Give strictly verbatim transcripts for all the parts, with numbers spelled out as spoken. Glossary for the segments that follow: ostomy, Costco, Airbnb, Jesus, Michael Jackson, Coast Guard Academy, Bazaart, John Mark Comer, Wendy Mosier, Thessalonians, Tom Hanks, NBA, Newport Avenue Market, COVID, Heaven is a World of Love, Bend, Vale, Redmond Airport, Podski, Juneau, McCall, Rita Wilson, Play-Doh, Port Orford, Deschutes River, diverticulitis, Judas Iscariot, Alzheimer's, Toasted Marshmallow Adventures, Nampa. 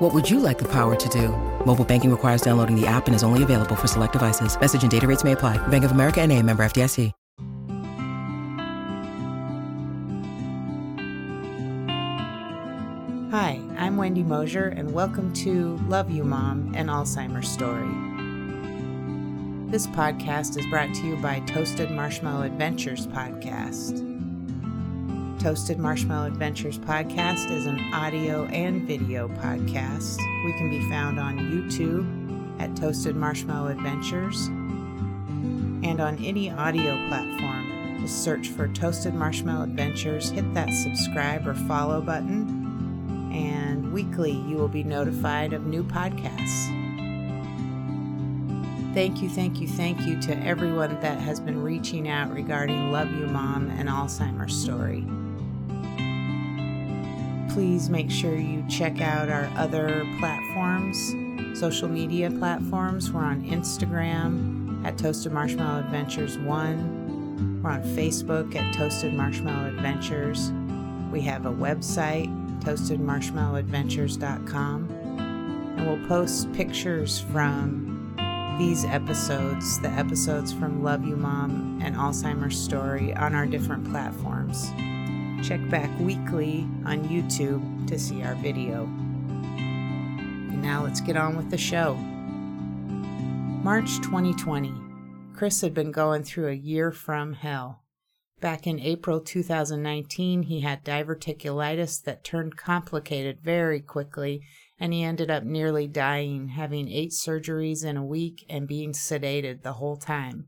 What would you like the power to do? Mobile banking requires downloading the app and is only available for select devices. Message and data rates may apply. Bank of America N A, member F D I C. Hi, I'm Wendy Mosier, and welcome to Love You, Mom, an Alzheimer's Story. This podcast is brought to you by Toasted Marshmallow Adventures podcast. Toasted Marshmallow Adventures podcast is an audio and video podcast. We can be found on YouTube at Toasted Marshmallow Adventures and on any audio platform. Just search for Toasted Marshmallow Adventures, hit that subscribe or follow button, and weekly you will be notified of new podcasts. Thank you, thank you, thank you to everyone that has been reaching out regarding Love You, Mom, an Alzheimer's Story. Please make sure you check out our other platforms, social media platforms. We're on Instagram at Toasted Marshmallow Adventures one. We're on Facebook at Toasted Marshmallow Adventures. We have a website, toasted marshmallow adventures dot com, and we'll post pictures from these episodes, the episodes from Love You Mom and Alzheimer's Story, on our different platforms. Check back weekly on YouTube to see our video. And now let's get on with the show. March twenty twenty. Chris had been going through a year from hell. Back in April two thousand nineteen, he had diverticulitis that turned complicated very quickly, and he ended up nearly dying, having eight surgeries in a week and being sedated the whole time.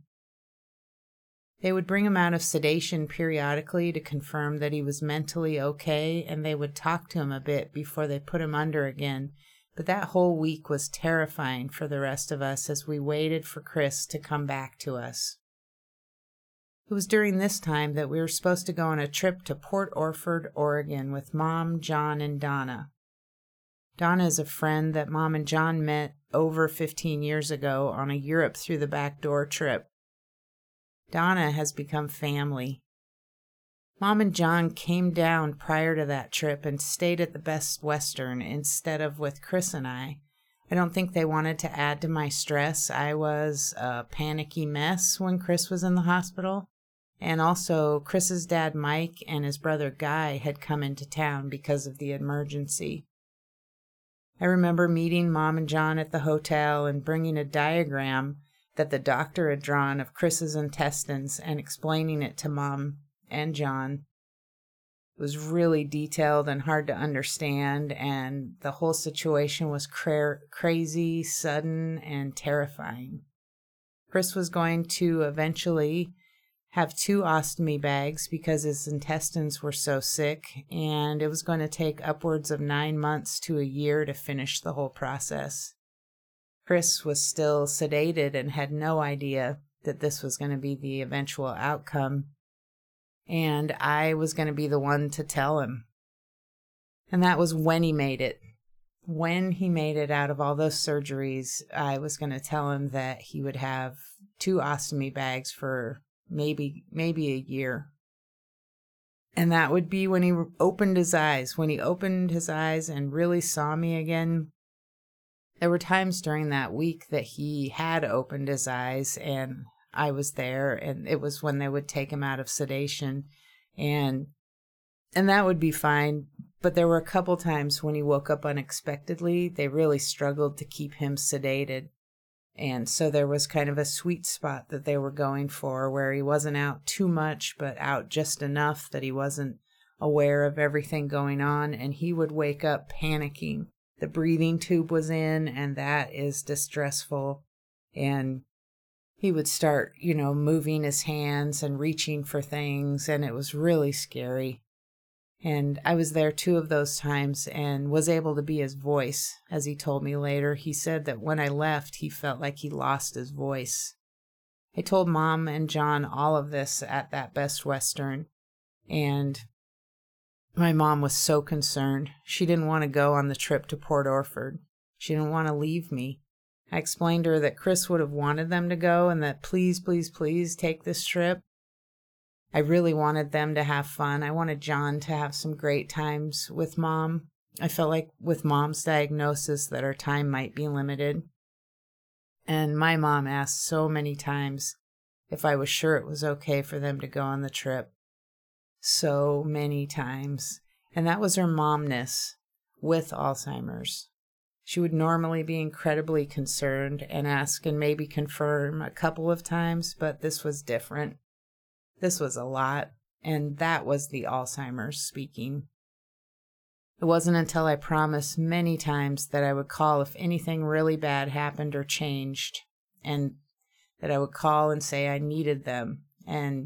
They would bring him out of sedation periodically to confirm that he was mentally okay, and they would talk to him a bit before they put him under again. But that whole week was terrifying for the rest of us as we waited for Chris to come back to us. It was during this time that we were supposed to go on a trip to Port Orford, Oregon, with Mom, John, and Donna. Donna is a friend that Mom and John met over fifteen years ago on a Europe through the back door trip. Donna has become family. Mom and John came down prior to that trip and stayed at the Best Western instead of with Chris and I. I don't think they wanted to add to my stress. I was a panicky mess when Chris was in the hospital. And also, Chris's dad, Mike, and his brother, Guy, had come into town because of the emergency. I remember meeting Mom and John at the hotel and bringing a diagram that the doctor had drawn of Chris's intestines and explaining it to Mom and John. It was really detailed and hard to understand, and the whole situation was cra- crazy, sudden, and terrifying. Chris was going to eventually have two ostomy bags because his intestines were so sick, and it was going to take upwards of nine months to a year to finish the whole process. Chris was still sedated and had no idea that this was going to be the eventual outcome, and I was going to be the one to tell him. And that was when he made it. When he made it out of all those surgeries, I was going to tell him that he would have two ostomy bags for maybe maybe a year. And that would be when he opened his eyes, when he opened his eyes and really saw me again. There were times during that week that he had opened his eyes and I was there, and it was when they would take him out of sedation, and and that would be fine. But there were a couple times when he woke up unexpectedly. They really struggled to keep him sedated. And so there was kind of a sweet spot that they were going for where he wasn't out too much, but out just enough that he wasn't aware of everything going on. And he would wake up panicking. The breathing tube was in, and that is distressful. And he would start, you know, moving his hands and reaching for things. And it was really scary. And I was there two of those times and was able to be his voice. As he told me later, he said that when I left, he felt like he lost his voice. I told Mom and John all of this at that Best Western, and my mom was so concerned. She didn't want to go on the trip to Port Orford. She didn't want to leave me. I explained to her that Chris would have wanted them to go and that please, please, please take this trip. I really wanted them to have fun. I wanted John to have some great times with Mom. I felt like with Mom's diagnosis that our time might be limited. And my mom asked so many times if I was sure it was okay for them to go on the trip. So many times. And that was her momness with Alzheimer's. She would normally be incredibly concerned and ask and maybe confirm a couple of times, but this was different. This was a lot, and that was the Alzheimer's speaking. It wasn't until I promised many times that I would call if anything really bad happened or changed, and that I would call and say I needed them. And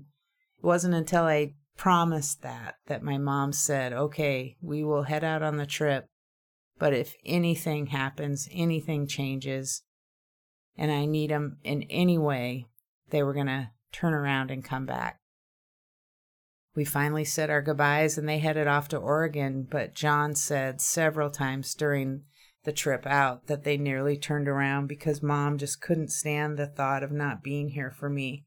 it wasn't until I promised that that my mom said, okay, we will head out on the trip, but if anything happens, anything changes, and I need them in any way, they were going to turn around and come back. We finally said our goodbyes and they headed off to Oregon, but John said several times during the trip out that they nearly turned around because Mom just couldn't stand the thought of not being here for me.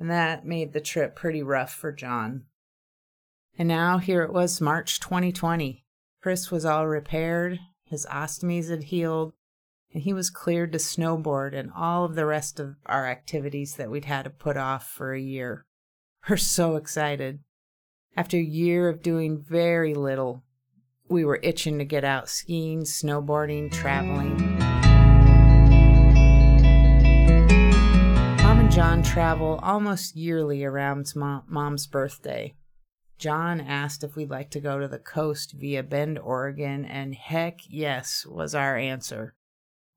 And that made the trip pretty rough for John. And now here it was March twenty twenty. Chris was all repaired, his ostomies had healed, and he was cleared to snowboard and all of the rest of our activities that we'd had to put off for a year. We're so excited. After a year of doing very little, we were itching to get out skiing, snowboarding, traveling. Mom and John travel almost yearly around mom, Mom's birthday. John asked if we'd like to go to the coast via Bend, Oregon, and heck yes was our answer.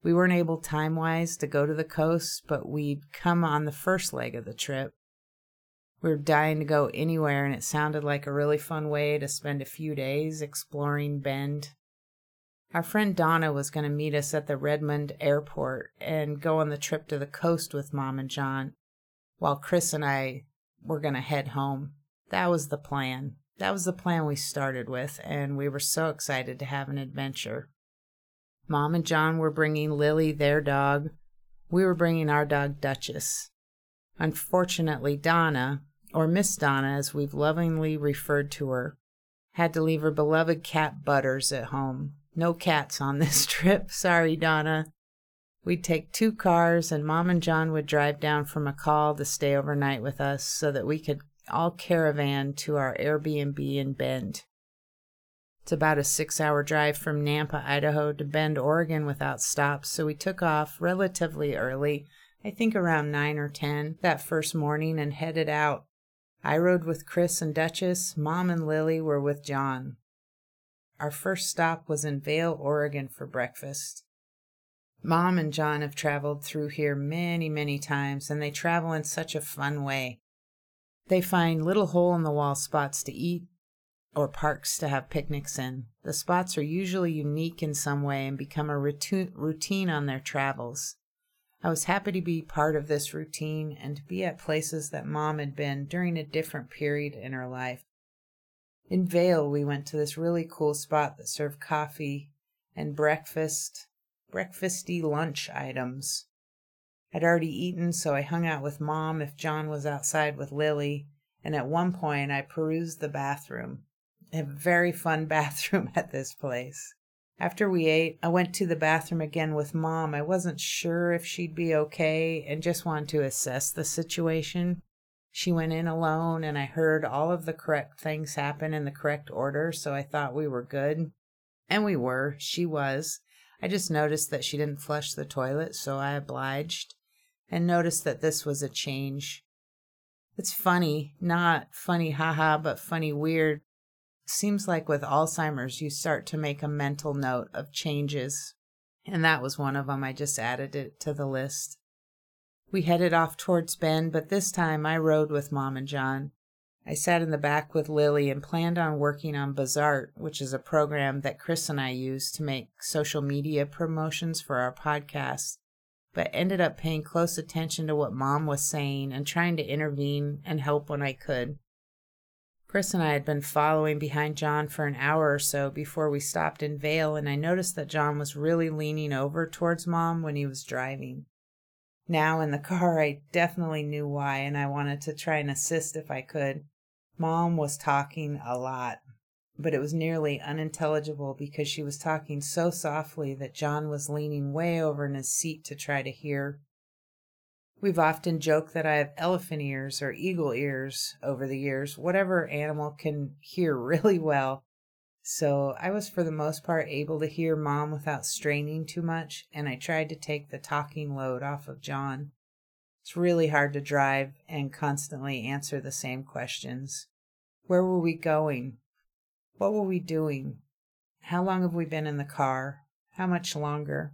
We weren't able time-wise to go to the coast, but we'd come on the first leg of the trip. We were dying to go anywhere, and it sounded like a really fun way to spend a few days exploring Bend. Our friend Donna was going to meet us at the Redmond Airport and go on the trip to the coast with Mom and John, while Chris and I were going to head home. That was the plan. That was the plan we started with, and we were so excited to have an adventure. Mom and John were bringing Lily, their dog. We were bringing our dog, Duchess. Unfortunately, Donna, or Miss Donna as we've lovingly referred to her, had to leave her beloved cat, Butters, at home. No cats on this trip. Sorry, Donna. We'd take two cars, and Mom and John would drive down from McCall to stay overnight with us so that we could all caravan to our Airbnb in Bend. It's about a six-hour drive from Nampa, Idaho to Bend, Oregon without stops, so we took off relatively early, I think around nine or ten that first morning, and headed out. I rode with Chris and Duchess, Mom and Lily were with John. Our first stop was in Vale, Oregon for breakfast. Mom and John have traveled through here many, many times, and they travel in such a fun way. They find little hole-in-the-wall spots to eat, or parks to have picnics in. The spots are usually unique in some way and become a routine on their travels. I was happy to be part of this routine and to be at places that Mom had been during a different period in her life. In Vale, we went to this really cool spot that served coffee and breakfast, breakfasty lunch items. I'd already eaten, so I hung out with Mom if John was outside with Lily, and at one point I perused the bathroom. A very fun bathroom at this place. After we ate, I went to the bathroom again with Mom. I wasn't sure if she'd be okay and just wanted to assess the situation. She went in alone, and I heard all of the correct things happen in the correct order, so I thought we were good. And we were. She was. I just noticed that she didn't flush the toilet, so I obliged, and noticed that this was a change. It's funny. Not funny haha, but funny weird. Seems like with Alzheimer's, you start to make a mental note of changes, and that was one of them. I just added it to the list. We headed off towards Bend, but this time I rode with Mom and John. I sat in the back with Lily and planned on working on Bazaart, which is a program that Chris and I use to make social media promotions for our podcast, but ended up paying close attention to what Mom was saying and trying to intervene and help when I could. Chris and I had been following behind John for an hour or so before we stopped in Vale, and I noticed that John was really leaning over towards Mom when he was driving. Now in the car, I definitely knew why, and I wanted to try and assist if I could. Mom was talking a lot, but it was nearly unintelligible because she was talking so softly that John was leaning way over in his seat to try to hear. We've often joked that I have elephant ears or eagle ears over the years. Whatever animal can hear really well. So I was for the most part able to hear Mom without straining too much, and I tried to take the talking load off of John. It's really hard to drive and constantly answer the same questions. Where were we going? What were we doing? How long have we been in the car? How much longer?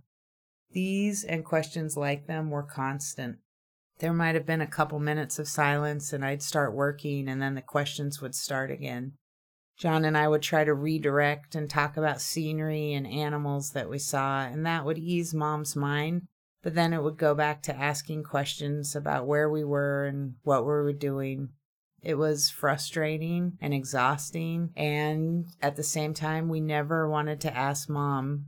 These and questions like them were constant. There might have been a couple minutes of silence, and I'd start working, and then the questions would start again. John and I would try to redirect and talk about scenery and animals that we saw, and that would ease Mom's mind, but then it would go back to asking questions about where we were and what we were doing. It was frustrating and exhausting, and at the same time, we never wanted to ask Mom,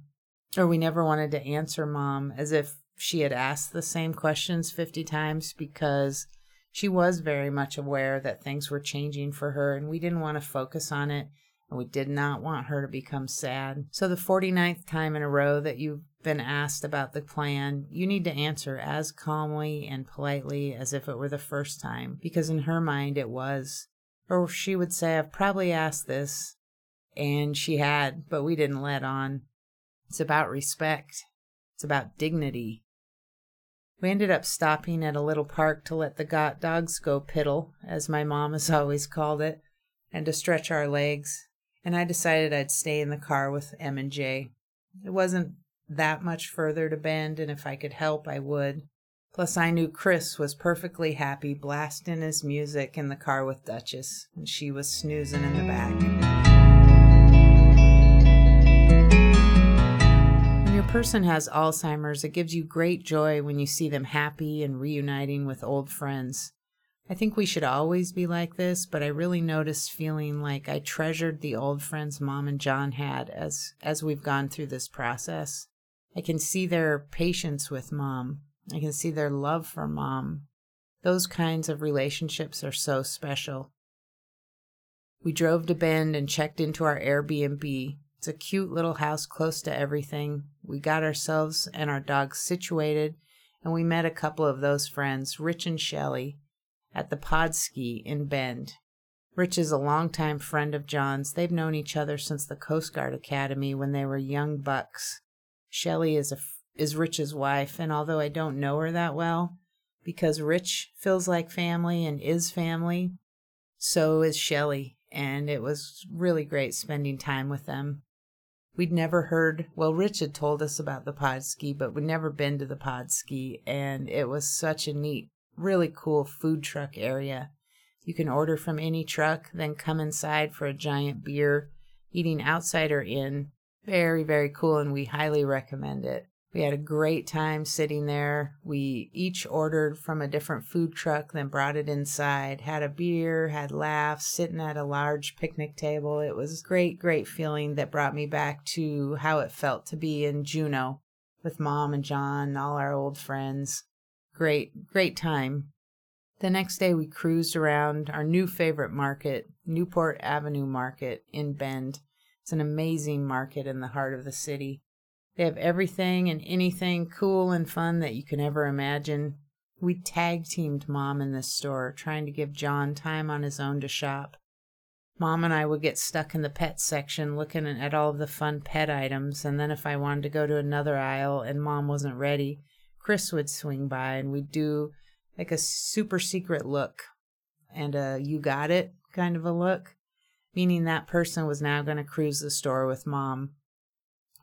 or we never wanted to answer Mom as if she had asked the same questions fifty times, because she was very much aware that things were changing for her, and we didn't want to focus on it, and we did not want her to become sad. So the forty-ninth time in a row that you've been asked about the plan, you need to answer as calmly and politely as if it were the first time, because in her mind it was. Or she would say, I've probably asked this, and she had, but we didn't let on. It's about respect. It's about dignity. We ended up stopping at a little park to let the got dogs go piddle, as my mom has always called it, and to stretch our legs, and I decided I'd stay in the car with M and J. It wasn't that much further to Bend, and if I could help, I would. Plus, I knew Chris was perfectly happy blasting his music in the car with Duchess, and she was snoozing in the back. When a person has Alzheimer's, it gives you great joy when you see them happy and reuniting with old friends. I think we should always be like this, but I really noticed feeling like I treasured the old friends Mom and John had as, as we've gone through this process. I can see their patience with Mom. I can see their love for Mom. Those kinds of relationships are so special. We drove to Bend and checked into our Airbnb. It's a cute little house close to everything. We got ourselves and our dogs situated, and we met a couple of those friends, Rich and Shelley, at the Podski in Bend. Rich is a longtime friend of John's. They've known each other since the Coast Guard Academy when they were young bucks. Shelley is, a, is Rich's wife, and although I don't know her that well, because Rich feels like family and is family, so is Shelley. And it was really great spending time with them. We'd never heard, well, Rich had told us about the Podski, but we'd never been to the Podski, and it was such a neat, really cool food truck area. You can order from any truck, then come inside for a giant beer, eating outside or in. Very, very cool, and we highly recommend it. We had a great time sitting there. We each ordered from a different food truck, then brought it inside, had a beer, had laughs, sitting at a large picnic table. It was a great, great feeling that brought me back to how it felt to be in Juneau with Mom and John and all our old friends. Great, great time. The next day we cruised around our new favorite market, Newport Avenue Market in Bend. It's an amazing market in the heart of the city. They have everything and anything cool and fun that you can ever imagine. We tag-teamed Mom in this store, trying to give John time on his own to shop. Mom and I would get stuck in the pet section looking at all of the fun pet items, and then if I wanted to go to another aisle and Mom wasn't ready, Chris would swing by and we'd do like a super secret look and a you got it kind of a look, meaning that person was now going to cruise the store with Mom.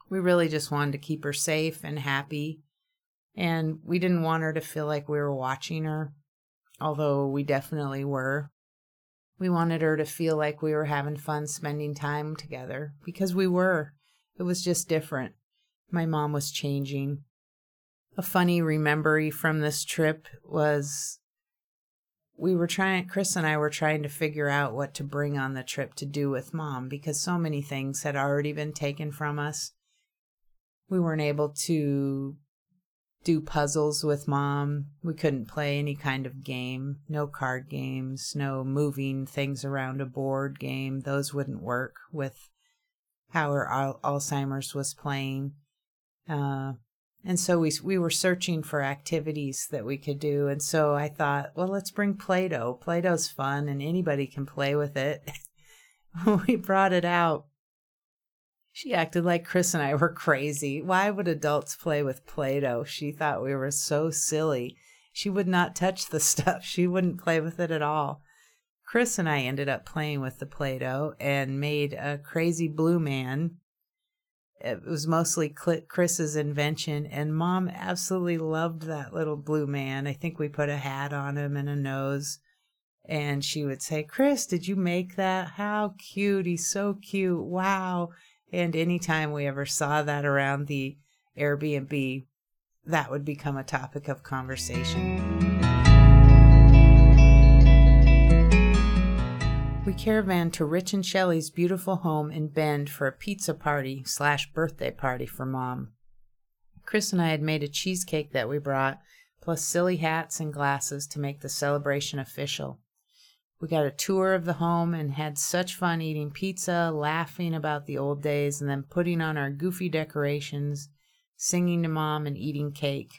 We really just wanted to keep her safe and happy, and we didn't want her to feel like we were watching her, although we definitely were. We wanted her to feel like we were having fun spending time together, because we were. It was just different. My mom was changing. A funny memory from this trip was we were trying, Chris and I were trying to figure out what to bring on the trip to do with Mom, because so many things had already been taken from us. We weren't able to do puzzles with Mom. We couldn't play any kind of game. No card games, no moving things around a board game. Those wouldn't work with how her al- Alzheimer's was playing. Uh, and so we we were searching for activities that we could do. And so I thought, well, let's bring Play-Doh. Play-Doh's fun and anybody can play with it. We brought it out. She acted like Chris and I were crazy. Why would adults play with Play-Doh? She thought we were so silly. She would not touch the stuff. She wouldn't play with it at all. Chris and I ended up playing with the Play-Doh and made a crazy blue man. It was mostly Chris's invention, and Mom absolutely loved that little blue man. I think we put a hat on him and a nose. And she would say, "Chris, did you make that? How cute. He's so cute. Wow." And anytime we ever saw that around the Airbnb, that would become a topic of conversation. We caravanned to Rich and Shelley's beautiful home in Bend for a pizza party slash birthday party for Mom. Chris and I had made a cheesecake that we brought, plus silly hats and glasses to make the celebration official. We got a tour of the home and had such fun eating pizza, laughing about the old days, and then putting on our goofy decorations, singing to Mom, and eating cake.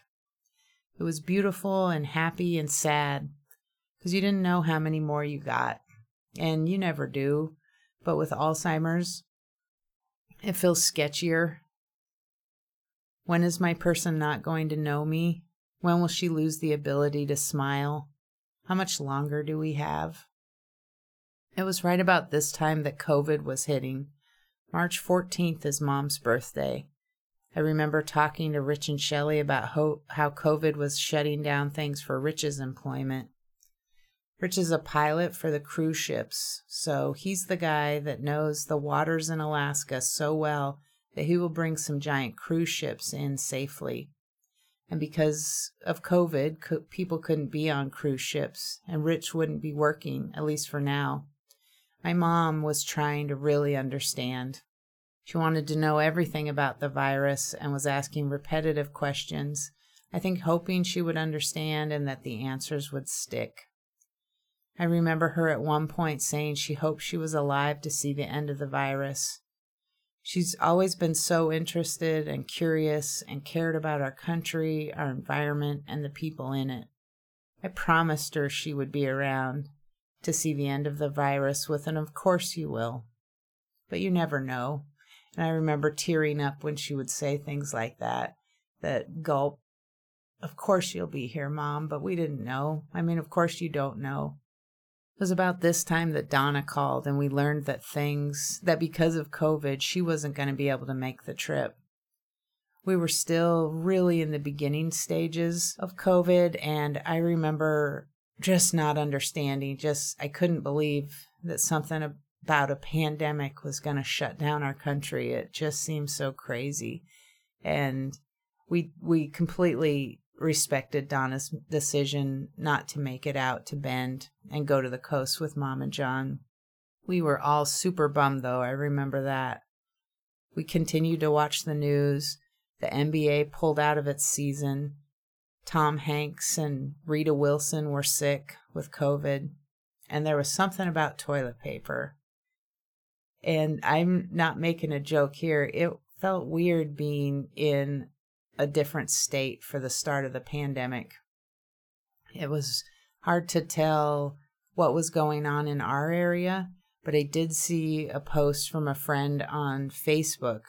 It was beautiful and happy and sad, because you didn't know how many more you got. And you never do, but with Alzheimer's, it feels sketchier. When is my person not going to know me? When will she lose the ability to smile? How much longer do we have? It was right about this time that COVID was hitting. March fourteenth is Mom's birthday. I remember talking to Rich and Shelley about ho- how COVID was shutting down things for Rich's employment. Rich is a pilot for the cruise ships, so he's the guy that knows the waters in Alaska so well that he will bring some giant cruise ships in safely. And because of COVID, co- people couldn't be on cruise ships, and Rich wouldn't be working, at least for now. My mom was trying to really understand. She wanted to know everything about the virus and was asking repetitive questions, I think hoping she would understand and that the answers would stick. I remember her at one point saying she hoped she was alive to see the end of the virus. She's always been so interested and curious and cared about our country, our environment, and the people in it. I promised her she would be around to see the end of the virus with an "of course you will." But you never know. And I remember tearing up when she would say things like that, that gulp, "Of course you'll be here, Mom," but we didn't know. I mean, of course you don't know. It was about this time that Donna called, and we learned that things, that because of COVID, she wasn't going to be able to make the trip. We were still really in the beginning stages of COVID, and I remember just not understanding, just I couldn't believe that something about a pandemic was going to shut down our country. It just seemed so crazy, and we we completely respected Donna's decision not to make it out to Bend and go to the coast with Mom and John. We were all super bummed, though. I remember that. We continued to watch the news. The N B A pulled out of its season. Tom Hanks and Rita Wilson were sick with COVID, and there was something about toilet paper. And I'm not making a joke here. It felt weird being in a different state for the start of the pandemic. It was hard to tell what was going on in our area, but I did see a post from a friend on Facebook,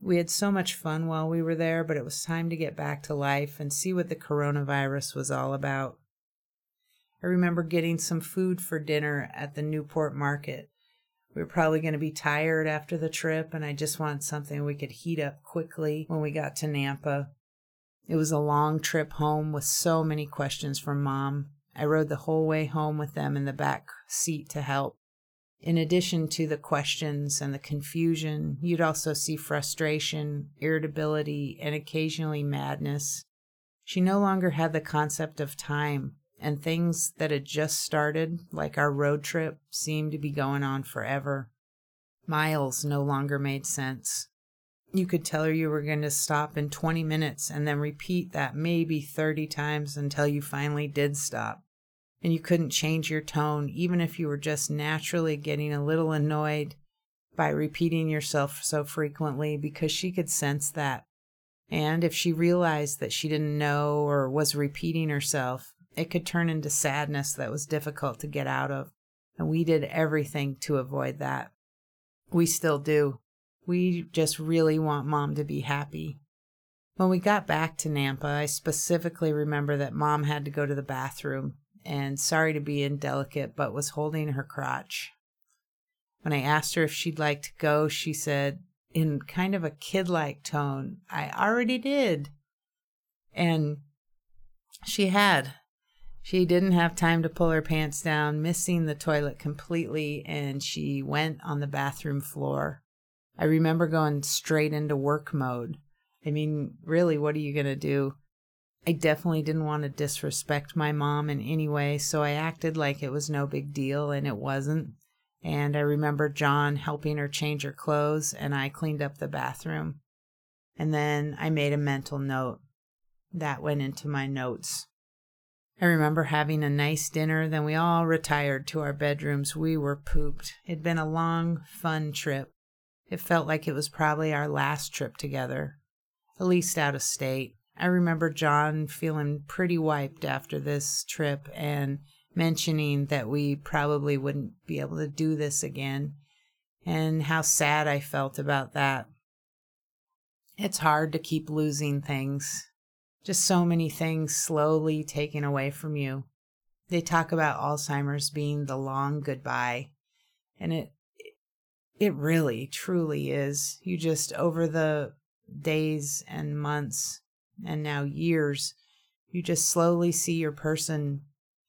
We had so much fun while we were there, but it was time to get back to life and see what the coronavirus was all about. I remember getting some food for dinner at the Newport Market. We were probably going to be tired after the trip, and I just wanted something we could heat up quickly when we got to Nampa. It was a long trip home with so many questions from Mom. I rode the whole way home with them in the back seat to help. In addition to the questions and the confusion, you'd also see frustration, irritability, and occasionally madness. She no longer had the concept of time, and things that had just started, like our road trip, seemed to be going on forever. Miles no longer made sense. You could tell her you were going to stop in twenty minutes and then repeat that maybe thirty times until you finally did stop. And you couldn't change your tone, even if you were just naturally getting a little annoyed by repeating yourself so frequently, because she could sense that. And if she realized that she didn't know or was repeating herself, it could turn into sadness that was difficult to get out of. And we did everything to avoid that. We still do. We just really want Mom to be happy. When we got back to Nampa, I specifically remember that Mom had to go to the bathroom and, sorry to be indelicate, but was holding her crotch. When I asked her if she'd like to go, she said, in kind of a kid-like tone, "I already did." And she had. She didn't have time to pull her pants down, missing the toilet completely, and she went on the bathroom floor. I remember going straight into work mode. I mean, really, what are you going to do? I definitely didn't want to disrespect my mom in any way, so I acted like it was no big deal, and it wasn't. And I remember John helping her change her clothes, and I cleaned up the bathroom. And then I made a mental note. That went into my notes. I remember having a nice dinner, then we all retired to our bedrooms. We were pooped. It'd been a long, fun trip. It felt like it was probably our last trip together, at least out of state. I remember John feeling pretty wiped after this trip and mentioning that we probably wouldn't be able to do this again, and how sad I felt about that. It's hard to keep losing things, just so many things slowly taken away from you. They talk about Alzheimer's being the long goodbye, and it it really, truly is. You just, over the days and months and now years, you just slowly see your person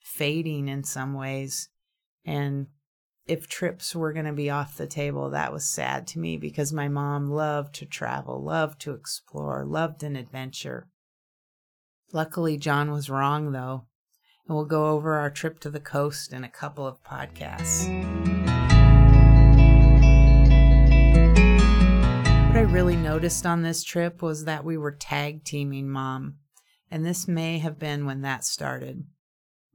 fading in some ways. And if trips were going to be off the table, that was sad to me, because my mom loved to travel, loved to explore, loved an adventure. Luckily, John was wrong, though, and we'll go over our trip to the coast in a couple of podcasts. What I really noticed on this trip was that we were tag teaming Mom, and this may have been when that started.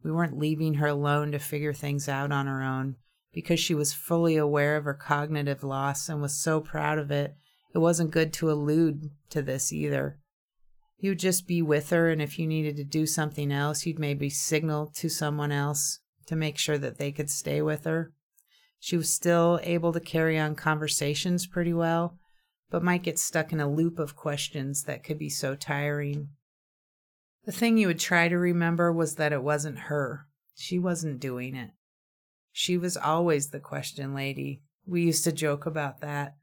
We weren't leaving her alone to figure things out on her own, because she was fully aware of her cognitive loss and was so proud of it. It wasn't good to allude to this either. You would just be with her, and if you needed to do something else, you'd maybe signal to someone else to make sure that they could stay with her. She was still able to carry on conversations pretty well, but might get stuck in a loop of questions that could be so tiring. The thing you would try to remember was that it wasn't her. She wasn't doing it. She was always the question lady. We used to joke about that.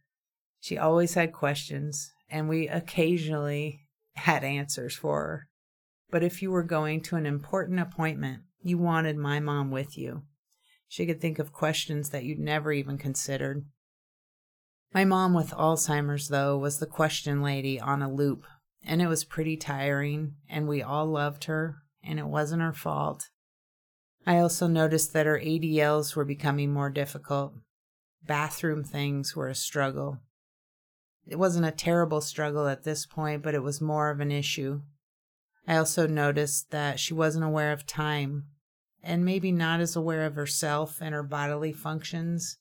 She always had questions, and we occasionally had answers for her. But if you were going to an important appointment, you wanted my mom with you. She could think of questions that you'd never even considered. My mom with Alzheimer's, though, was the question lady on a loop. And it was pretty tiring, and we all loved her, and it wasn't her fault. I also noticed that her A D Ls were becoming more difficult. Bathroom things were a struggle. It wasn't a terrible struggle at this point, but it was more of an issue. I also noticed that she wasn't aware of time, and maybe not as aware of herself and her bodily functions.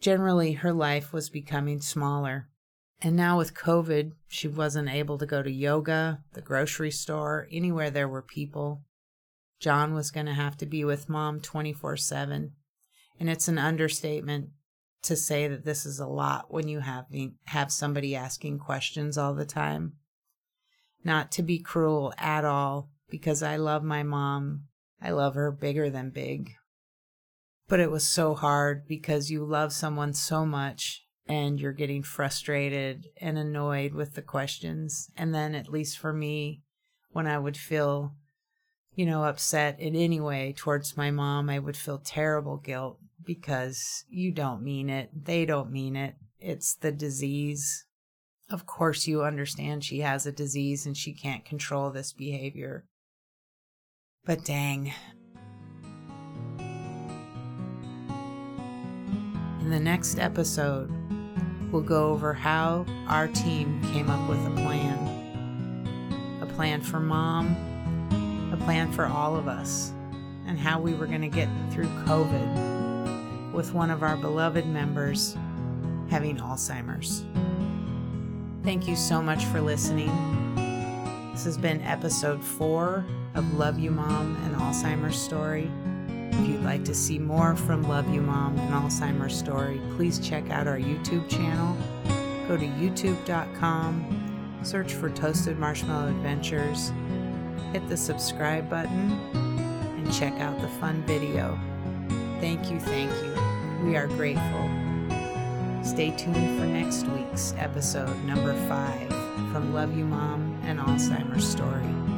Generally, her life was becoming smaller. And now with COVID, she wasn't able to go to yoga, the grocery store, anywhere there were people. John was going to have to be with Mom twenty-four seven. And it's an understatement to say that this is a lot when you have, have somebody asking questions all the time. Not to be cruel at all, because I love my mom. I love her bigger than big. But it was so hard, because you love someone so much, and you're getting frustrated and annoyed with the questions. And then, at least for me, when I would feel, you know, upset in any way towards my mom, I would feel terrible guilt, because you don't mean it. They don't mean it. It's the disease. Of course you understand she has a disease and she can't control this behavior. But dang. In the next episode, we'll go over how our team came up with a plan. A plan for Mom, a plan for all of us, and how we were going to get through COVID with one of our beloved members having Alzheimer's. Thank you so much for listening. This has been episode four of Love You Mom, an Alzheimer's Story. If you'd like to see more from Love You Mom, an Alzheimer's Story, please check out our YouTube channel. Go to youtube dot com search for Toasted Marshmallow Adventures, hit the subscribe button, and check out the fun video. Thank you, thank you. We are grateful. Stay tuned for next week's episode number five from Love You Mom, an Alzheimer's Story.